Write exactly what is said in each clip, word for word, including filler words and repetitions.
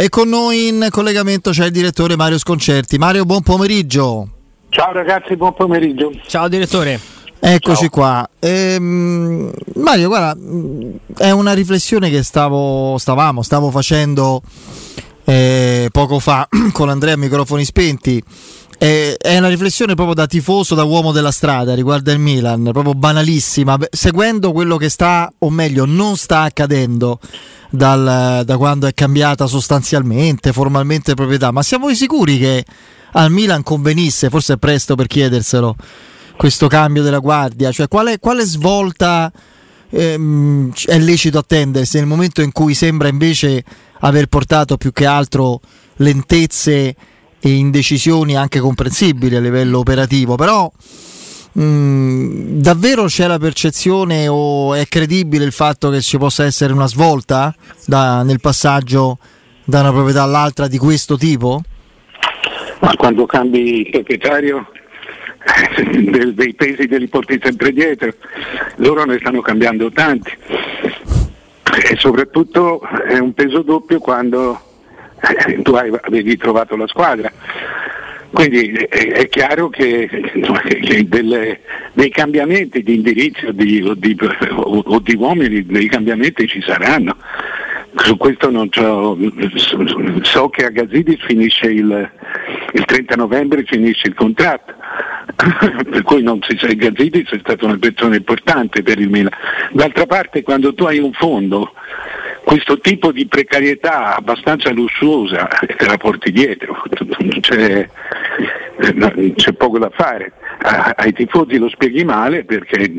E con noi in collegamento c'è il direttore Mario Sconcerti. Mario, buon pomeriggio. Ciao ragazzi, buon pomeriggio. Ciao direttore. Eccoci Ciao. Qua. Ehm, Mario, guarda, è una riflessione che stavo stavamo stavo facendo eh, poco fa con Andrea a microfoni spenti. Eh, è una riflessione proprio da tifoso, da uomo della strada, riguardo il Milan, proprio banalissima, seguendo quello che sta, o meglio non sta accadendo dal, da quando è cambiata sostanzialmente, formalmente proprietà. Ma siamo sicuri che al Milan convenisse, forse è presto per chiederselo, questo cambio della guardia? Cioè quale, quale svolta ehm, è lecito attendersi nel momento in cui sembra invece aver portato più che altro lentezze e indecisioni anche comprensibili a livello operativo? Però mh, davvero c'è la percezione, o è credibile il fatto che ci possa essere una svolta da, nel passaggio da una proprietà all'altra di questo tipo? Ma quando cambi il proprietario de, dei pesi te li porti sempre dietro, loro ne stanno cambiando tanti, e soprattutto è un peso doppio quando tu hai, avevi trovato la squadra. Quindi è, è chiaro che, insomma, che delle, dei cambiamenti di indirizzo di, o, di, o, o di uomini, dei cambiamenti ci saranno. Su questo non c'ho, so che a Gazidis finisce il, il trenta novembre finisce il contratto, per cui non si sa. Gazidis è stata una persona importante per il Milan. D'altra parte, quando tu hai un fondo, questo tipo di precarietà abbastanza lussuosa te la porti dietro, c'è, c'è poco da fare. Ai tifosi lo spieghi male, perché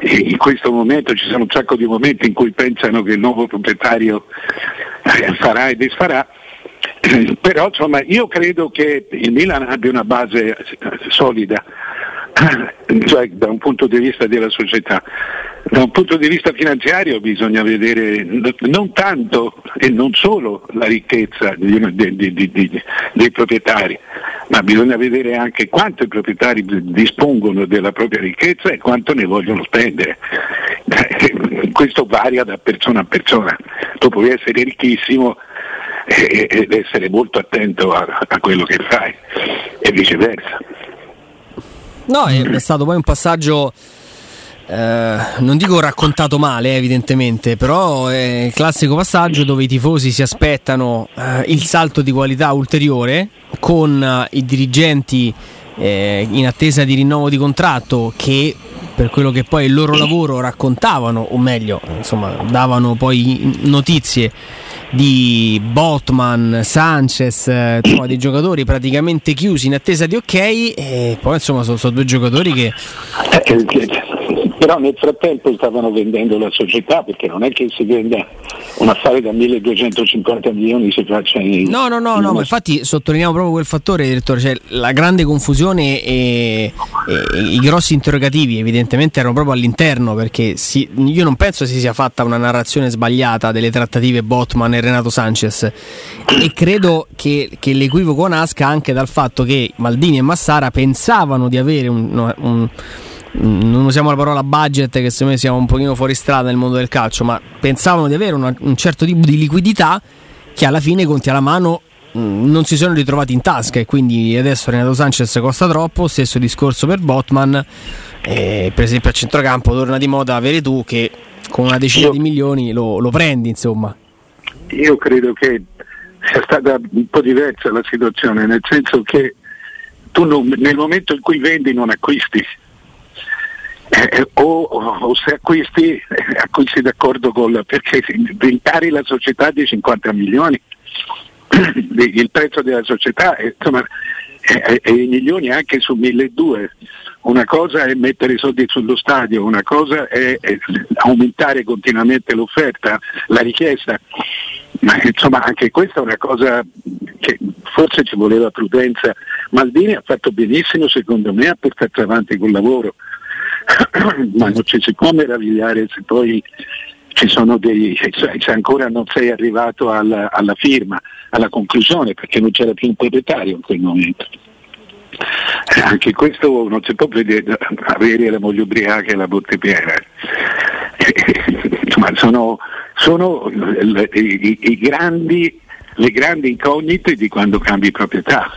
in questo momento ci sono un sacco di momenti in cui pensano che il nuovo proprietario farà e disfarà, però insomma io credo che il Milan abbia una base solida, cioè da un punto di vista della società. Da un punto di vista finanziario bisogna vedere non tanto e non solo la ricchezza di, di, di, di, dei proprietari, ma bisogna vedere anche quanto i proprietari dispongono della propria ricchezza e quanto ne vogliono spendere. Questo varia da persona a persona. Tu puoi essere ricchissimo ed essere molto attento a, a quello che fai, e viceversa. No, è stato poi un passaggio, eh, non dico raccontato male evidentemente, però è il classico passaggio dove i tifosi si aspettano eh, il salto di qualità ulteriore, con eh, i dirigenti eh, in attesa di rinnovo di contratto, che per quello che poi è il loro lavoro raccontavano, o meglio insomma davano poi notizie di Botman, Sanches, insomma dei giocatori praticamente chiusi in attesa di ok, e poi insomma sono, sono due giocatori che però nel frattempo stavano vendendo la società, perché non è che si venda un affare da milleduecentocinquanta milioni si faccia in... No, no, no, in no una... ma infatti sottolineiamo proprio quel fattore, direttore, cioè la grande confusione e, e i grossi interrogativi evidentemente erano proprio all'interno, perché si, io non penso si sia fatta una narrazione sbagliata delle trattative Botman e Renato Sanches, e credo che, che l'equivoco nasca anche dal fatto che Maldini e Massara pensavano di avere un... un non usiamo la parola budget, che secondo me siamo un pochino fuori strada nel mondo del calcio, ma pensavano di avere una, un certo tipo di liquidità che alla fine, conti alla mano, mh, non si sono ritrovati in tasca, e quindi adesso Renato Sanches costa troppo, stesso discorso per Botman, eh, per esempio a centrocampo torna di moda avere tu che con una decina io, di milioni lo, lo prendi, insomma. Io credo che sia stata un po' diversa la situazione, nel senso che tu non, nel momento in cui vendi non acquisti. Eh, o, o se acquisti, eh, acquisti d'accordo con, perché rincari la società di cinquanta milioni, il prezzo della società è, insomma, è, è i milioni anche su milleduecento. Una cosa è mettere i soldi sullo stadio, una cosa è, è aumentare continuamente l'offerta, la richiesta. Ma insomma anche questa è una cosa che forse ci voleva prudenza. Maldini ha fatto benissimo, secondo me, a portarsi avanti col lavoro. Ma non ci si può meravigliare se poi ci sono dei, cioè, se ancora non sei arrivato alla, alla firma, alla conclusione, perché non c'era più un proprietario in quel momento. Eh, anche questo non si può vedere, avere la moglie ubriaca e la botte piena. Eh, insomma sono, sono i, i grandi le grandi incognite di quando cambi proprietà.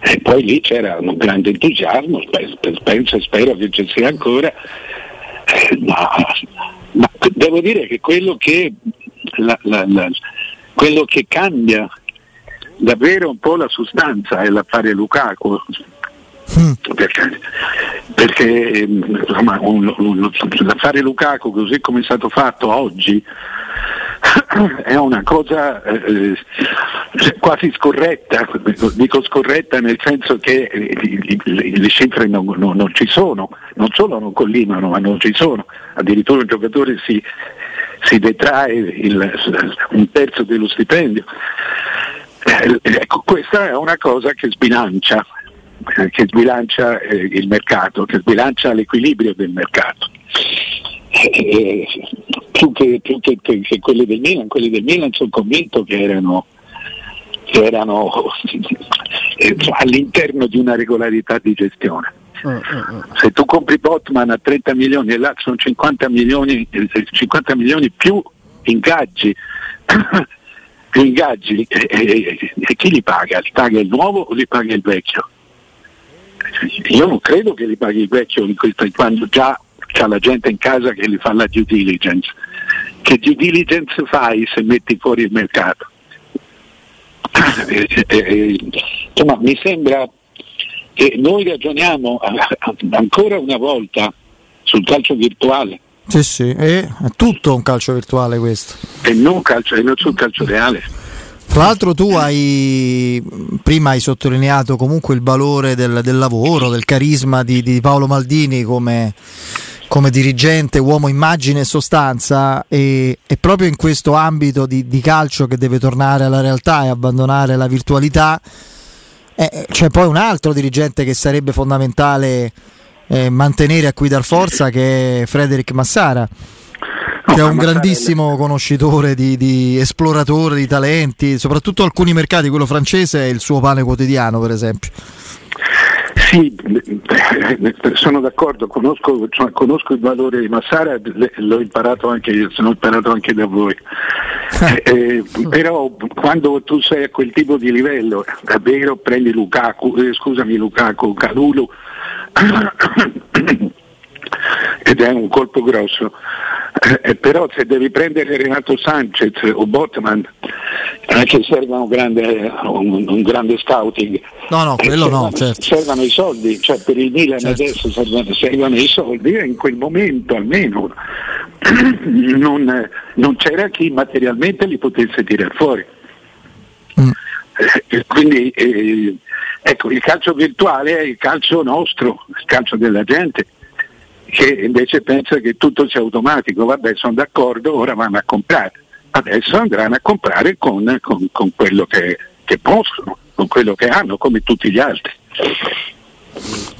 E poi lì c'era un grande entusiasmo, penso e spero che ci sia ancora, ma, ma devo dire che quello che la, la, la, quello che cambia davvero un po' la sostanza è l'affare Lukaku, mm. perché, perché insomma, un, un, l'affare Lukaku così come è stato fatto oggi è una cosa eh, quasi scorretta, dico scorretta nel senso che le cifre non, non, non ci sono, non solo non collimano ma non ci sono, addirittura un giocatore si, si detrae il, un terzo dello stipendio, eh, ecco, questa è una cosa che sbilancia, eh, che sbilancia eh, il mercato, che sbilancia l'equilibrio del mercato. Eh, più che, più che, che quelli del Milan, quelli del Milan sono convinto che erano, che erano eh, all'interno di una regolarità di gestione. Eh, eh, eh. Se tu compri Botman a trenta milioni e là sono cinquanta milioni, cinquanta milioni più ingaggi, più ingaggi, e, e, e chi li paga? Li paga il nuovo o li paga il vecchio? Io non credo che li paghi il vecchio in questo, quando già c'ha la gente in casa che gli fa la due diligence. Che due diligence fai se metti fuori il mercato? E, e, insomma, mi sembra che noi ragioniamo ancora una volta sul calcio virtuale. Sì, sì, è tutto un calcio virtuale questo. E non, calcio, e non sul calcio reale. Tra l'altro tu hai prima hai sottolineato comunque il valore del, del lavoro, del carisma di, di Paolo Maldini come... come dirigente, uomo immagine e sostanza, e, e proprio in questo ambito di, di calcio che deve tornare alla realtà e abbandonare la virtualità, eh, c'è poi un altro dirigente che sarebbe fondamentale eh, mantenere, a cui dar forza, che è Frederic Massara, che è un grandissimo conoscitore, di, di esploratore di talenti, soprattutto alcuni mercati, quello francese è il suo pane quotidiano per esempio. Sì, sono d'accordo, conosco, cioè, conosco il valore di Massara, l'ho imparato anche io, sono imparato anche da voi. Eh, però quando tu sei a quel tipo di livello, davvero prendi Lukaku, eh, scusami Lukaku, Kalulu, ed è un colpo grosso. Eh, però se devi prendere Renato Sanches o Botman, anche serve un grande, un, un grande scouting. No, no, quello eh, servono, no, certo. Servono i soldi, cioè per il Milan certo. Adesso servono, servono i soldi, e in quel momento almeno non, non c'era chi materialmente li potesse tirare fuori. Mm. Eh, quindi eh, ecco, il calcio virtuale è il calcio nostro, il calcio della gente, che invece pensa che tutto sia automatico. Vabbè, sono d'accordo, ora vanno a comprare, adesso andranno a comprare con, con, con quello che, che possono, con quello che hanno, come tutti gli altri.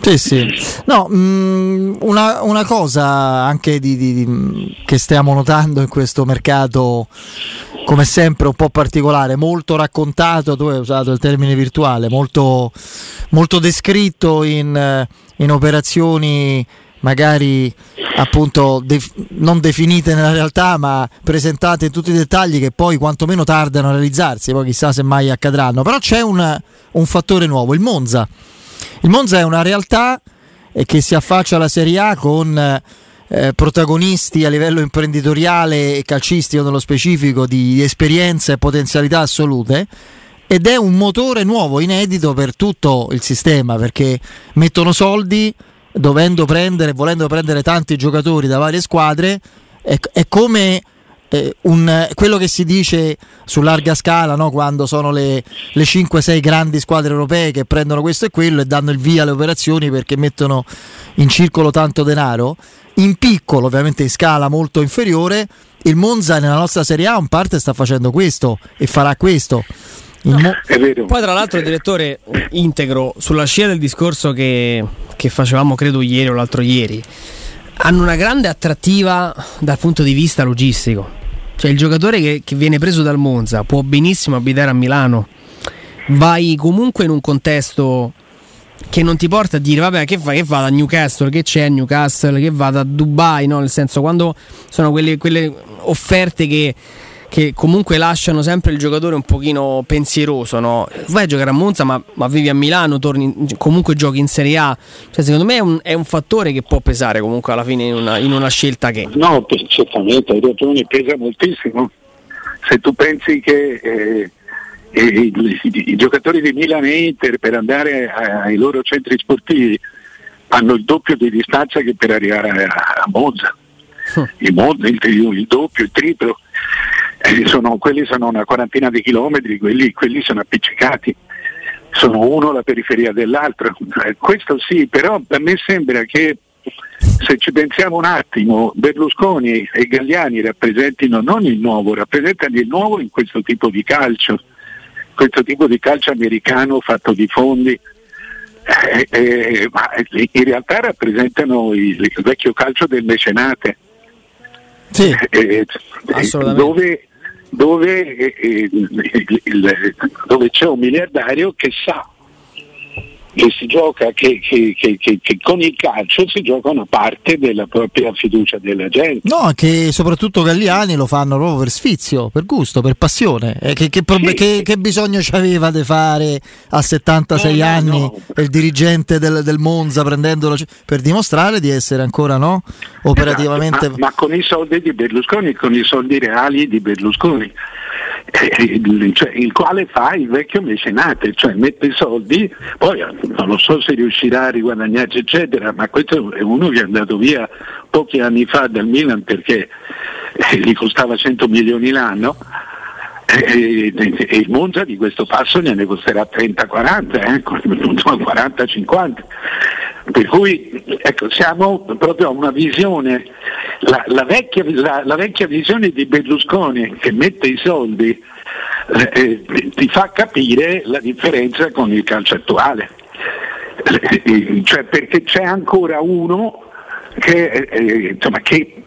Sì, sì. No, mh, una, una cosa anche di, di, di, che stiamo notando in questo mercato, come sempre un po' particolare, molto raccontato, tu hai usato il termine virtuale, molto, molto descritto in, in operazioni magari appunto def- non definite nella realtà, ma presentate in tutti i dettagli, che poi quantomeno tardano a realizzarsi, poi chissà se mai accadranno. Però c'è un, un fattore nuovo, il Monza. Il Monza è una realtà che si affaccia alla Serie A con eh, protagonisti a livello imprenditoriale e calcistico nello specifico di esperienza e potenzialità assolute, ed è un motore nuovo, inedito per tutto il sistema, perché mettono soldi dovendo prendere, volendo prendere tanti giocatori da varie squadre. È, è come eh, un, quello che si dice su larga scala, no? Quando sono le, le cinque sei grandi squadre europee che prendono questo e quello e danno il via alle operazioni perché mettono in circolo tanto denaro. In piccolo, ovviamente in scala molto inferiore, il Monza nella nostra Serie A in parte sta facendo questo e farà questo. No. Poi tra l'altro, direttore, integro sulla scia del discorso che, che facevamo credo ieri o l'altro ieri, hanno una grande attrattiva dal punto di vista logistico, cioè il giocatore che, che viene preso dal Monza può benissimo abitare a Milano, vai comunque in un contesto che non ti porta a dire vabbè che fa che vada a Newcastle, che c'è a Newcastle, che vada a Dubai, no? Nel senso, quando sono quelle, quelle offerte che che comunque lasciano sempre il giocatore un pochino pensieroso, no? Vai a giocare a Monza, ma, ma vivi a Milano, torni, comunque giochi in Serie A, cioè, secondo me è un, è un fattore che può pesare comunque alla fine in una, in una scelta che... No, certamente, ragione, pesa moltissimo. Se tu pensi che eh, i, i, i giocatori di Milan e Inter per andare ai loro centri sportivi hanno il doppio di distanza che per arrivare a, a Monza, il, Monza il, il doppio, il triplo, eh, sono, quelli sono una quarantina di chilometri, quelli, quelli sono appiccicati, sono uno alla periferia dell'altro, eh, questo sì, però a me sembra che se ci pensiamo un attimo, Berlusconi e Galliani rappresentino non il nuovo, rappresentano il nuovo in questo tipo di calcio, questo tipo di calcio americano fatto di fondi, eh, eh, ma in realtà rappresentano il, il vecchio calcio del mecenate, sì, eh, dove, dove, eh, il, il, dove c'è un miliardario che sa che si gioca, che, che, che, che, che con il calcio si gioca una parte della propria fiducia della gente. No, che soprattutto Galliani lo fanno proprio per sfizio, per gusto, per passione. Eh, che, che, prob- sì. che, che bisogno c'aveva di fare a settantasei no, anni no, no. il dirigente del, del Monza, prendendolo per dimostrare di essere ancora, no, operativamente. Esatto, ma, ma con i soldi di Berlusconi, con i soldi reali di Berlusconi, eh, cioè, il quale fa il vecchio mecenate, cioè mette i soldi, poi non lo so se riuscirà a riguadagnarci eccetera, ma questo è uno che è andato via pochi anni fa dal Milan perché gli costava cento milioni l'anno, e, e, e il Monza di questo passo ne costerà trenta quaranta, eh, quaranta cinquanta, per cui ecco, siamo proprio a una visione, la, la, vecchia, la, la vecchia visione di Berlusconi che mette i soldi, eh, ti fa capire la differenza con il calcio attuale. Cioè, perché c'è ancora uno che, eh, insomma, che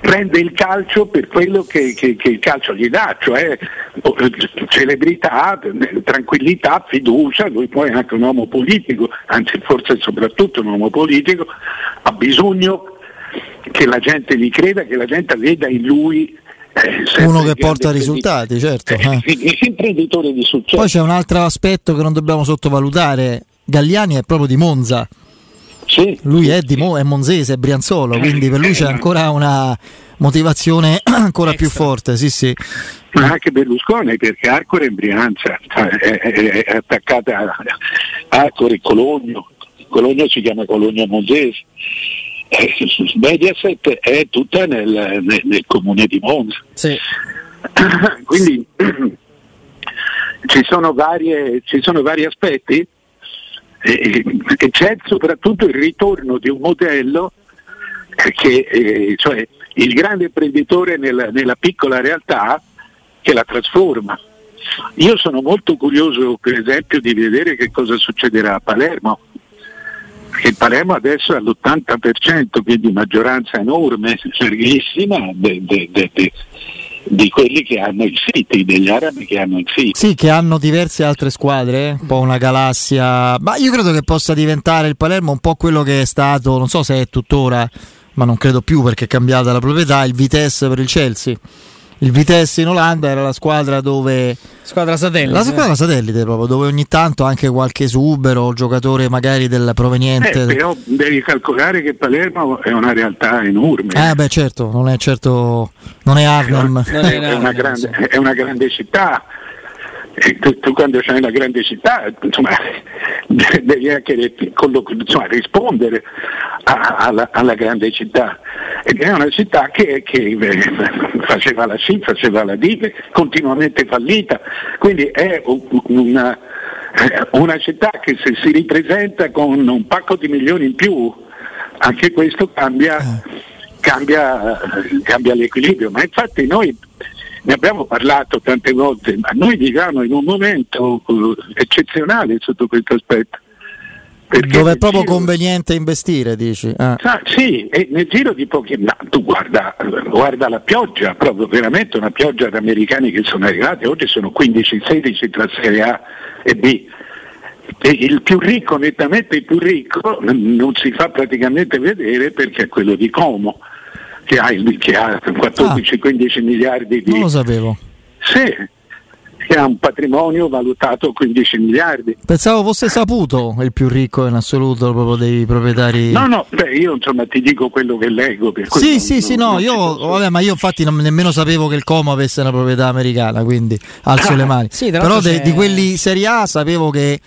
prende il calcio per quello che, che, che il calcio gli dà, cioè celebrità, tranquillità, fiducia. Lui poi è anche un uomo politico, anzi forse soprattutto un uomo politico, ha bisogno che la gente gli creda, che la gente veda in lui Eh, uno che porta risultati, certo, eh. imprenditore di successo. Poi c'è un altro aspetto che non dobbiamo sottovalutare: Galliani è proprio di Monza, sì, lui è di Mo- è monzese, è brianzolo, quindi per lui c'è ancora una motivazione ancora extra, più forte, sì, sì. Ma anche Berlusconi, perché Arcore è in Brianza, è, è, è attaccata a Arcore, Cologno, Cologno si chiama Cologno Monzese. Mediaset è tutta nel, nel, nel comune di Monza, sì. Quindi ci sono varie, ci sono vari aspetti, e, e c'è soprattutto il ritorno di un modello che, eh, cioè il grande imprenditore nella, nella piccola realtà che la trasforma. Io sono molto curioso per esempio di vedere che cosa succederà a Palermo, che Palermo adesso è all'ottanta per cento, quindi maggioranza enorme, larghissima, de, de, de, de, di quelli che hanno il sito, degli arabi che hanno il sito. Sì, che hanno diverse altre squadre, eh? Un po' una galassia, ma io credo che possa diventare il Palermo un po' quello che è stato, non so se è tuttora, ma non credo più perché è cambiata la proprietà, il Vitesse per il Chelsea. Il Vitesse in Olanda era la squadra dove squadra satellite, la squadra eh. satellite proprio, dove ogni tanto anche qualche subero, giocatore magari del proveniente. Eh, però devi calcolare che Palermo è una realtà enorme. Eh beh certo, non è certo, non è Arnhem. È, è, è una grande città. E tu, tu quando sei una grande città, insomma, devi anche insomma, rispondere a, alla, alla grande città, ed è una città che, che faceva la C I F, faceva la D I P, continuamente fallita, quindi è una, una città che se si ripresenta con un pacco di milioni in più, anche questo cambia, cambia, cambia l'equilibrio, ma infatti noi ne abbiamo parlato tante volte, ma noi viviamo in un momento eccezionale sotto questo aspetto. Perché dove è proprio giro... conveniente investire, dici? Ah. Ah, sì, e nel giro di pochi... No, tu guarda, guarda la pioggia, proprio veramente una pioggia di americani che sono arrivati, oggi sono quindici sedici tra Serie A e B. E il più ricco, nettamente il più ricco, non si fa praticamente vedere perché è quello di Como. che ha il bicchiere, quattordici quindici ah, miliardi di... Non lo sapevo. Sì, che ha un patrimonio valutato quindici miliardi. Pensavo fosse Saputo il più ricco in assoluto proprio dei proprietari. No, no, beh, io insomma ti dico quello che leggo. Per sì, non, sì, non, sì, non no, io vabbè, ma io infatti non, nemmeno sapevo che il Como avesse una proprietà americana, quindi alzo ah, le mani. Sì, però de, di quelli Serie A sapevo che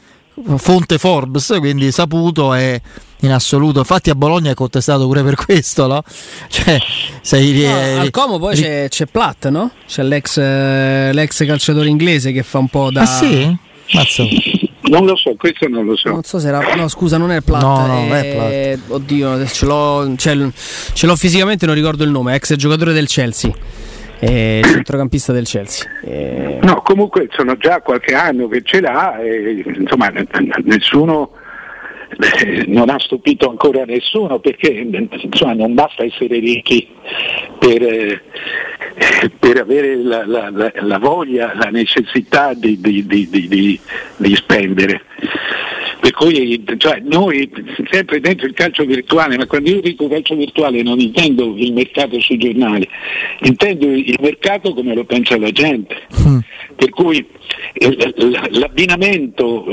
fonte Forbes, quindi Saputo è in assoluto, infatti a Bologna è contestato pure per questo, no? Cioè, sei, no eh, al Como poi li... c'è, c'è Platt, no? C'è l'ex, eh, l'ex calciatore inglese che fa un po' da... Ah sì? Mazzo. Non lo so, questo non lo so. Non so se era... No, scusa, non è Platt. No, no, è... è Platt. Oddio, ce l'ho, ce, ce l'ho fisicamente, non ricordo il nome, ex giocatore del Chelsea. Eh, centrocampista del Chelsea. Eh... No, comunque sono già qualche anno che ce l'ha e insomma nessuno... Beh, non ha stupito ancora nessuno, perché insomma non basta essere ricchi per, per avere la, la, la voglia, la necessità di, di, di, di, di spendere. Per cui cioè, noi sempre dentro il calcio virtuale, ma quando io dico calcio virtuale non intendo il mercato sui giornali, intendo il mercato come lo pensa la gente, mm. per cui l'abbinamento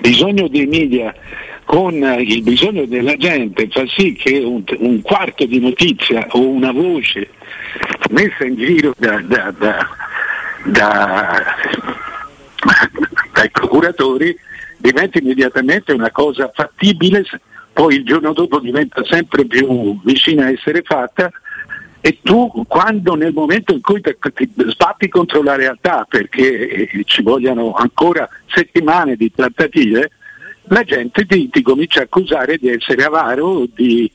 bisogno dei media con il bisogno della gente fa sì che un, un quarto di notizia o una voce messa in giro da, da, da, da, dai procuratori diventa immediatamente una cosa fattibile, poi il giorno dopo diventa sempre più vicina a essere fatta. E tu, quando nel momento in cui ti sbatti contro la realtà, perché ci vogliono ancora settimane di trattative, la gente ti, ti comincia a accusare di essere avaro o di,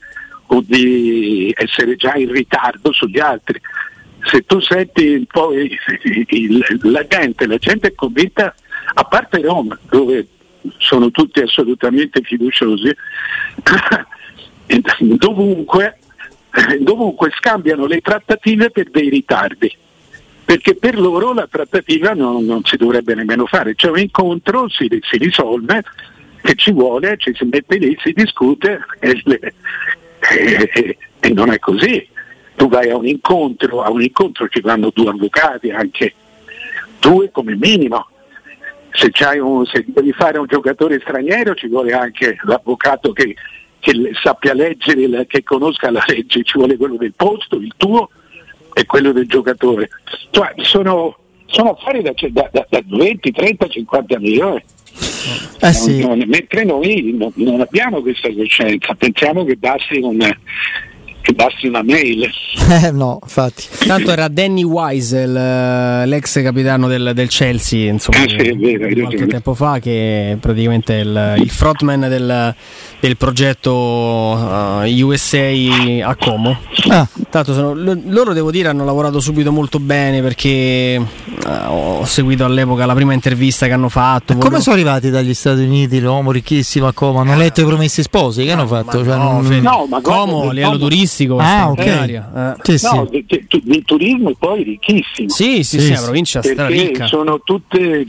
o di essere già in ritardo sugli altri. Se tu senti poi la gente, la gente è convinta, a parte Roma, dove sono tutti assolutamente fiduciosi, dovunque dovunque scambiano le trattative per dei ritardi, perché per loro la trattativa non, non si dovrebbe nemmeno fare, c'è un incontro, si, si risolve, che ci vuole, ci si mette lì, si discute e, e, e, e non è così. Tu vai a un incontro, a un incontro ci vanno due avvocati, anche due come minimo. Se c'hai un, se devi fare un giocatore straniero ci vuole anche l'avvocato che che sappia leggere, che conosca la legge, ci vuole quello del posto, il tuo e quello del giocatore. Cioè, sono, sono affari da, da, da venti, trenta, cinquanta milioni. Eh non, sì. non, mentre noi non, non abbiamo questa coscienza, pensiamo che basti un... che basti una mail. Eh no, infatti. Tanto era Danny Wise, l'ex capitano del, del Chelsea, insomma, eh sì, è vero, è qualche tempo fa, che praticamente il, il frontman del, del progetto uh, U S A a Como. Ah. Tanto sono, loro devo dire hanno lavorato subito molto bene, perché uh, ho seguito all'epoca la prima intervista che hanno fatto. Come volevo... sono arrivati dagli Stati Uniti, l'uomo ricchissimo a Como? Hanno letto I Promessi Sposi? Che no, hanno fatto? Ma cioè, no, non... no, ma Como, li hanno turisti. Ah, ok. Eh. Sì, no, sì. Di, di, di turismo poi ricchissimo. Sì, sì, sì, sì, la provincia straricca. Sono tutte,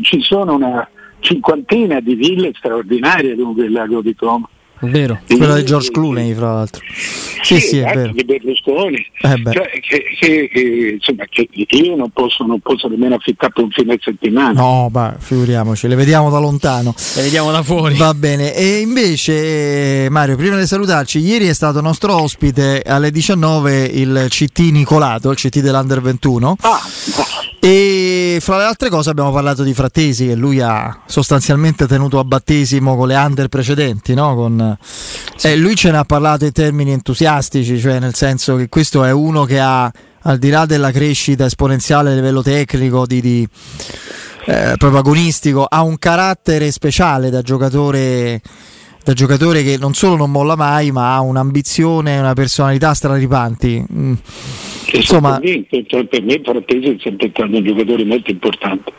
ci sono una cinquantina di ville straordinarie lungo il lago di Como. È vero, di quella di George Clooney, fra l'altro. Sì, sì, sì, è vero. Di Berlusconi. Eh cioè, che, che, che, insomma, che io non posso, non posso nemmeno affittare per un fine settimana. No, ma figuriamoci, le vediamo da lontano. Le vediamo da fuori. Va bene. E invece, Mario, prima di salutarci, ieri è stato nostro ospite alle diciannove il C T Nicolato, il C T dell'Under ventuno. Ah. E fra le altre cose abbiamo parlato di Frattesi, che lui ha sostanzialmente tenuto a battesimo con le Under precedenti, no? Con... Eh, lui ce ne ha parlato in termini entusiastici, cioè nel senso che questo è uno che ha, al di là della crescita esponenziale a livello tecnico, di, di eh, proprio agonistico, ha un carattere speciale da giocatore, da giocatore che non solo non molla mai, ma ha un'ambizione, una personalità straripanti. Mm. Insomma, per, per me Frattesi è sempre stato un giocatore molto importante.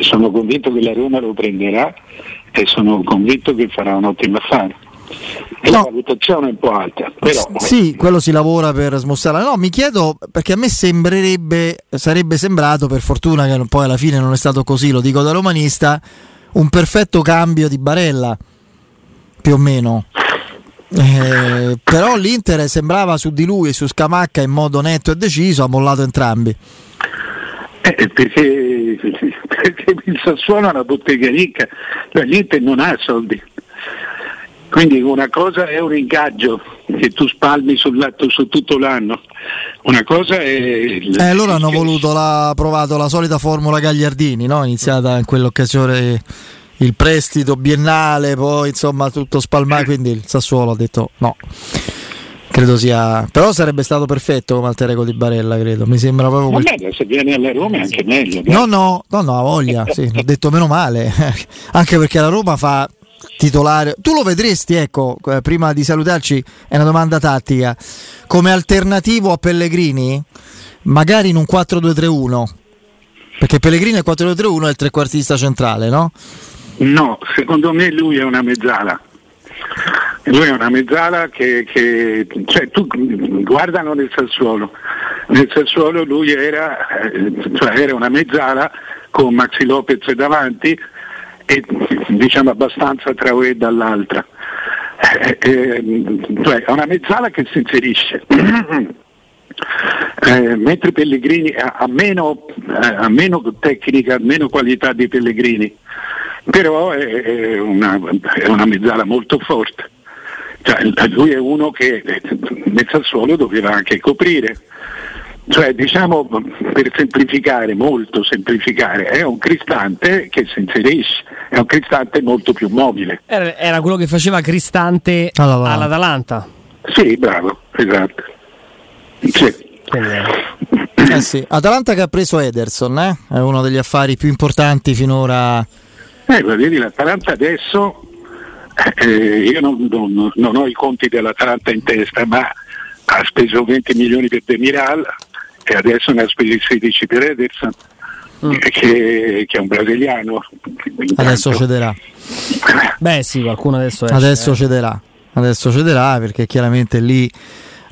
Sono convinto che la Roma lo prenderà e sono convinto che farà un ottimo affare. No. La valutazione è un po' alta, però sì, quello si lavora per smussarla. No, mi chiedo, perché a me sembrerebbe, sarebbe sembrato, per fortuna che poi alla fine non è stato così, lo dico da romanista, un perfetto cambio di Barella, più o meno. eh, però l'Inter sembrava su di lui e su Scamacca in modo netto e deciso, ha mollato entrambi. Eh, perché, perché il Sassuolo è una bottega ricca, l'Inter non ha soldi, quindi una cosa è un ingaggio che tu spalmi sul lato, su tutto l'anno, una cosa è il... eh, loro hanno voluto la, provato la solita formula Gagliardini, no? Iniziata in quell'occasione il prestito biennale, poi insomma tutto spalmato, quindi il Sassuolo ha detto no. Credo sia, però sarebbe stato perfetto come alter ego di Barella, credo. Mi sembra proprio. Ma quel... beh, se viene alla Roma è anche meglio. Beh. No, no, no, no, ha voglia. Sì, ho detto meno male, anche perché la Roma fa titolare. Tu lo vedresti, ecco, prima di salutarci, è una domanda tattica. Come alternativo a Pellegrini, magari in un quattro due tre uno, perché Pellegrini è quattro due tre uno è il trequartista centrale, no? No, secondo me lui è una mezzala. Lui è una mezzala che, che cioè tu guardano nel Sassuolo, nel Sassuolo lui era, cioè era una mezzala con Maxi Lopez davanti e diciamo abbastanza tra una e dall'altra, e, e, cioè è una mezzala che si inserisce. Eh, mentre Pellegrini ha, ha, meno, ha meno tecnica, meno qualità di Pellegrini, però è, è, una, è una mezzala molto forte. Cioè, lui è uno che nel Sassuolo doveva anche coprire, cioè diciamo per semplificare, molto semplificare, è un Cristante che si inserisce, è un Cristante molto più mobile. Era, era quello che faceva Cristante allora, all'Atalanta. Sì, bravo, esatto. Sì. Eh sì, Atalanta che ha preso Ederson, eh? È uno degli affari più importanti finora. Eh, vedi, l'Atalanta adesso. Eh, io non, non, non ho i conti dell'Atalanta in testa, ma ha speso venti milioni per Demiral e adesso ne ha spesi sedici per Ederson, mm. che, che è un brasiliano. Intanto... adesso cederà. Beh sì, qualcuno adesso esce, adesso eh. cederà, adesso cederà, perché chiaramente lì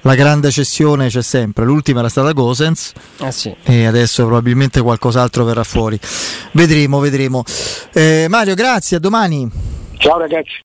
la grande cessione c'è sempre. L'ultima era stata Gosens, eh sì. E adesso probabilmente qualcos'altro verrà fuori. Vedremo, vedremo. Eh, Mario, grazie, a domani. Ciao ragazzi.